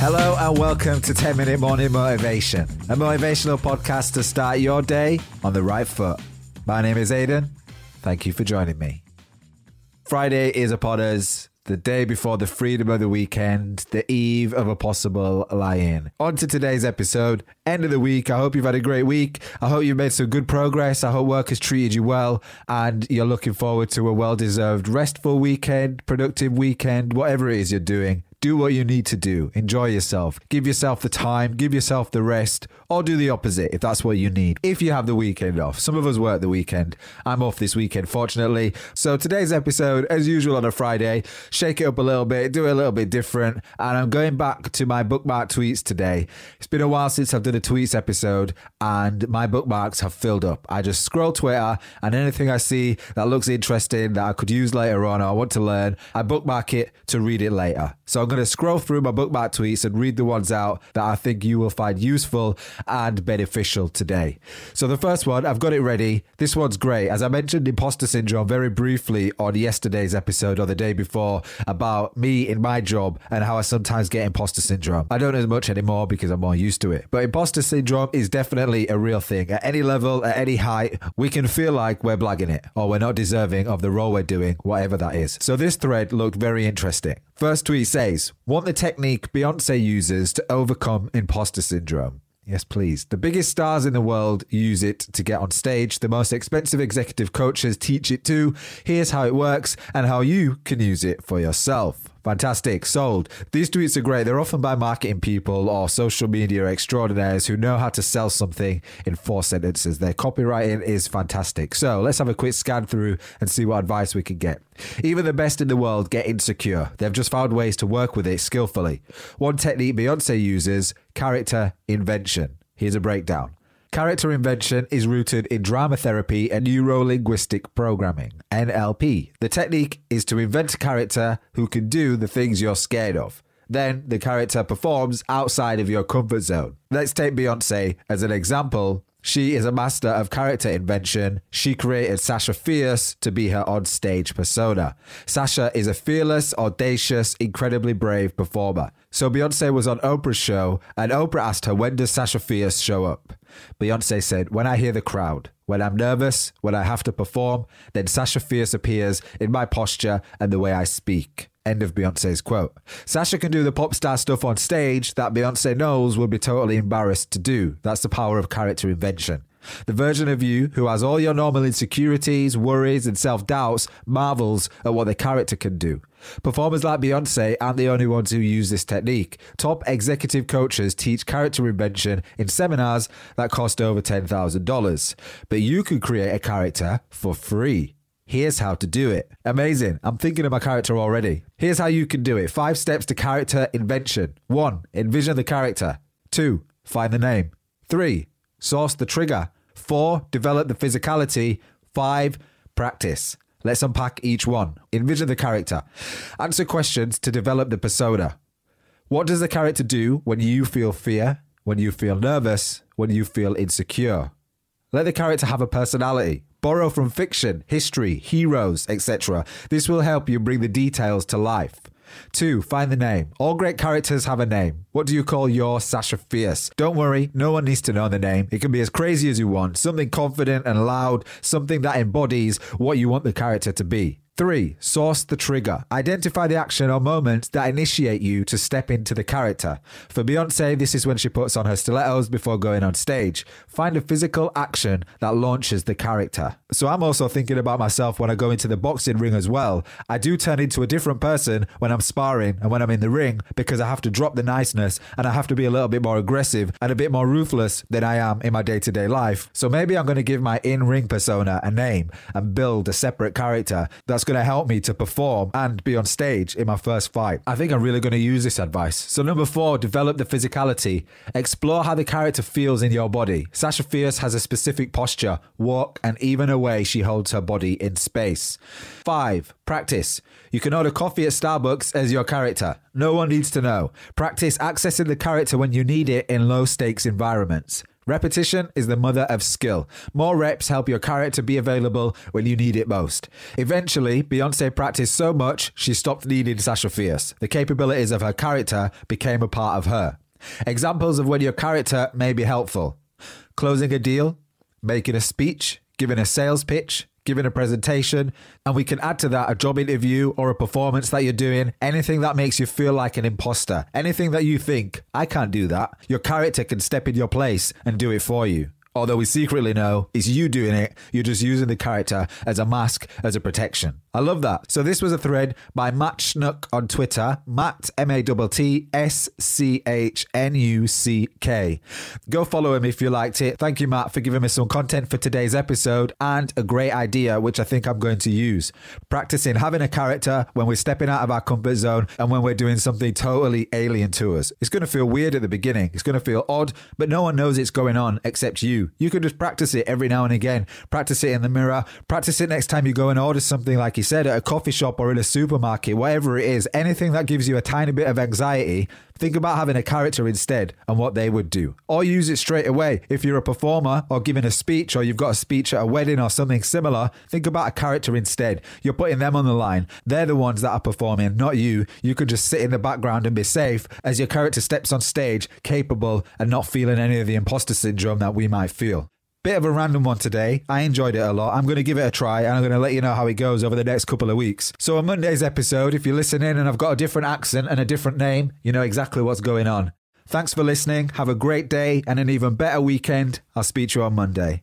Hello and welcome to 10 Minute Morning Motivation, a motivational podcast to start your day on the right foot. My name is Aidan. Thank you for joining me. Friday is upon us, the day before the freedom of the weekend, the eve of a possible lie-in. On to today's episode, end of the week. I hope you've had a great week. I hope you've made some good progress. I hope work has treated you well and you're looking forward to a well-deserved restful weekend, productive weekend, whatever it is you're doing. Do what you need to do. Enjoy yourself. Give yourself the time. Give yourself the rest. Or do the opposite if that's what you need. If you have the weekend off. Some of us work the weekend. I'm off this weekend, fortunately. So today's episode, as usual on a Friday, shake it up a little bit, do it a little bit different. And I'm going back to my bookmark tweets today. It's been a while since I've done a tweets episode and my bookmarks have filled up. I just scroll Twitter and anything I see that looks interesting that I could use later on or I want to learn, I bookmark it to read it later. So I'm going to scroll through my bookmark tweets and read the ones out that I think you will find useful and beneficial today. So the first one, I've got it ready. This one's great. As I mentioned imposter syndrome very briefly on yesterday's episode or the day before about me in my job and how I sometimes get imposter syndrome. I don't as much anymore because I'm more used to it. But imposter syndrome is definitely a real thing. At any level, at any height, we can feel like we're blagging it or we're not deserving of the role we're doing, whatever that is. So this thread looked very interesting. First tweet says, want the technique Beyonce uses to overcome imposter syndrome? Yes, please. The biggest stars in the world use it to get on stage. The most expensive executive coaches teach it too. Here's how it works and how you can use it for yourself. Fantastic. Sold. These tweets are great. They're often by marketing people or social media extraordinaires who know how to sell something in 4 sentences. Their copywriting is fantastic. So let's have a quick scan through and see what advice we can get. Even the best in the world get insecure. They've just found ways to work with it skillfully. One technique Beyonce uses, character invention. Here's a breakdown. Character invention is rooted in drama therapy and neuro-linguistic programming, NLP. The technique is to invent a character who can do the things you're scared of. Then the character performs outside of your comfort zone. Let's take Beyonce as an example. She is a master of character invention. She created Sasha Fierce to be her on-stage persona. Sasha is a fearless, audacious, incredibly brave performer. So Beyonce was on Oprah's show and Oprah asked her, when does Sasha Fierce show up? Beyonce said, when I hear the crowd, when I'm nervous, when I have to perform, then Sasha Fierce appears in my posture and the way I speak. End of Beyonce's quote. Sasha can do the pop star stuff on stage that Beyonce Knowles would be totally embarrassed to do. That's the power of character invention. The version of you who has all your normal insecurities, worries, and self-doubts marvels at what the character can do. Performers like Beyonce aren't the only ones who use this technique. Top executive coaches teach character invention in seminars that cost over $10,000. But you can create a character for free. Here's how to do it. Amazing. I'm thinking of my character already. Here's how you can do it. 5 steps to character invention. 1. Envision the character. 2. Find the name. 3. Source the trigger. 4. Develop the physicality. 5. Practice. Let's unpack each one. Envision the character. Answer questions to develop the persona. What does the character do when you feel fear? when you feel nervous, when you feel insecure. Let the character have a personality. Borrow from fiction, history, heroes, etc. This will help you bring the details to life. 2. Find the name. All great characters have a name. What do you call your Sasha Fierce? Don't worry, no one needs to know the name. It can be as crazy as you want, something confident and loud, something that embodies what you want the character to be. 3. Source the trigger. Identify the action or moments that initiate you to step into the character. For Beyonce, this is when she puts on her stilettos before going on stage. Find a physical action that launches the character. So I'm also thinking about myself when I go into the boxing ring as well. I do turn into a different person when I'm sparring and when I'm in the ring because I have to drop the niceness and I have to be a little bit more aggressive and a bit more ruthless than I am in my day-to-day life. So maybe I'm going to give my in-ring persona a name and build a separate character that's going to help me to perform and be on stage in my first fight. I think I'm really going to use this advice. So 4, develop the physicality. Explore how the character feels in your body. Sasha Fierce has a specific posture, walk, and even a way she holds her body in space. 5, practice. You can order coffee at Starbucks as your character. No one needs to know. Practice accessing the character when you need it in low-stakes environments. Repetition is the mother of skill. More reps help your character be available when you need it most. Eventually, Beyoncé practiced so much, she stopped needing Sasha Fierce. The capabilities of her character became a part of her. Examples of when your character may be helpful. Closing a deal, making a speech, giving a sales pitch, giving a presentation, and we can add to that a job interview or a performance that you're doing, anything that makes you feel like an imposter, anything that you think, I can't do that. Your character can step in your place and do it for you. Although we secretly know it's you doing it, you're just using the character as a mask, as a protection. I love that. So this was a thread by Matt Schnuck on Twitter, Matt, MattSchnuck. Go follow him if you liked it. Thank you, Matt, for giving me some content for today's episode and a great idea, which I think I'm going to use. Practicing having a character when we're stepping out of our comfort zone and when we're doing something totally alien to us. It's going to feel weird at the beginning. It's going to feel odd, but no one knows it's going on except you. You can just practice it every now and again. Practice it in the mirror. Practice it next time you go and order something, like you said, at a coffee shop or in a supermarket, whatever it is, anything that gives you a tiny bit of anxiety. Think about having a character instead and what they would do. Or use it straight away. If you're a performer or giving a speech, or you've got a speech at a wedding or something similar, think about a character instead. You're putting them on the line. They're the ones that are performing, not you. You could just sit in the background and be safe as your character steps on stage, capable and not feeling any of the imposter syndrome that we might feel. Bit of a random one today. I enjoyed it a lot. I'm going to give it a try and I'm going to let you know how it goes over the next couple of weeks. So on Monday's episode, if you're listening and I've got a different accent and a different name, you know exactly what's going on. Thanks for listening. Have a great day and an even better weekend. I'll speak to you on Monday.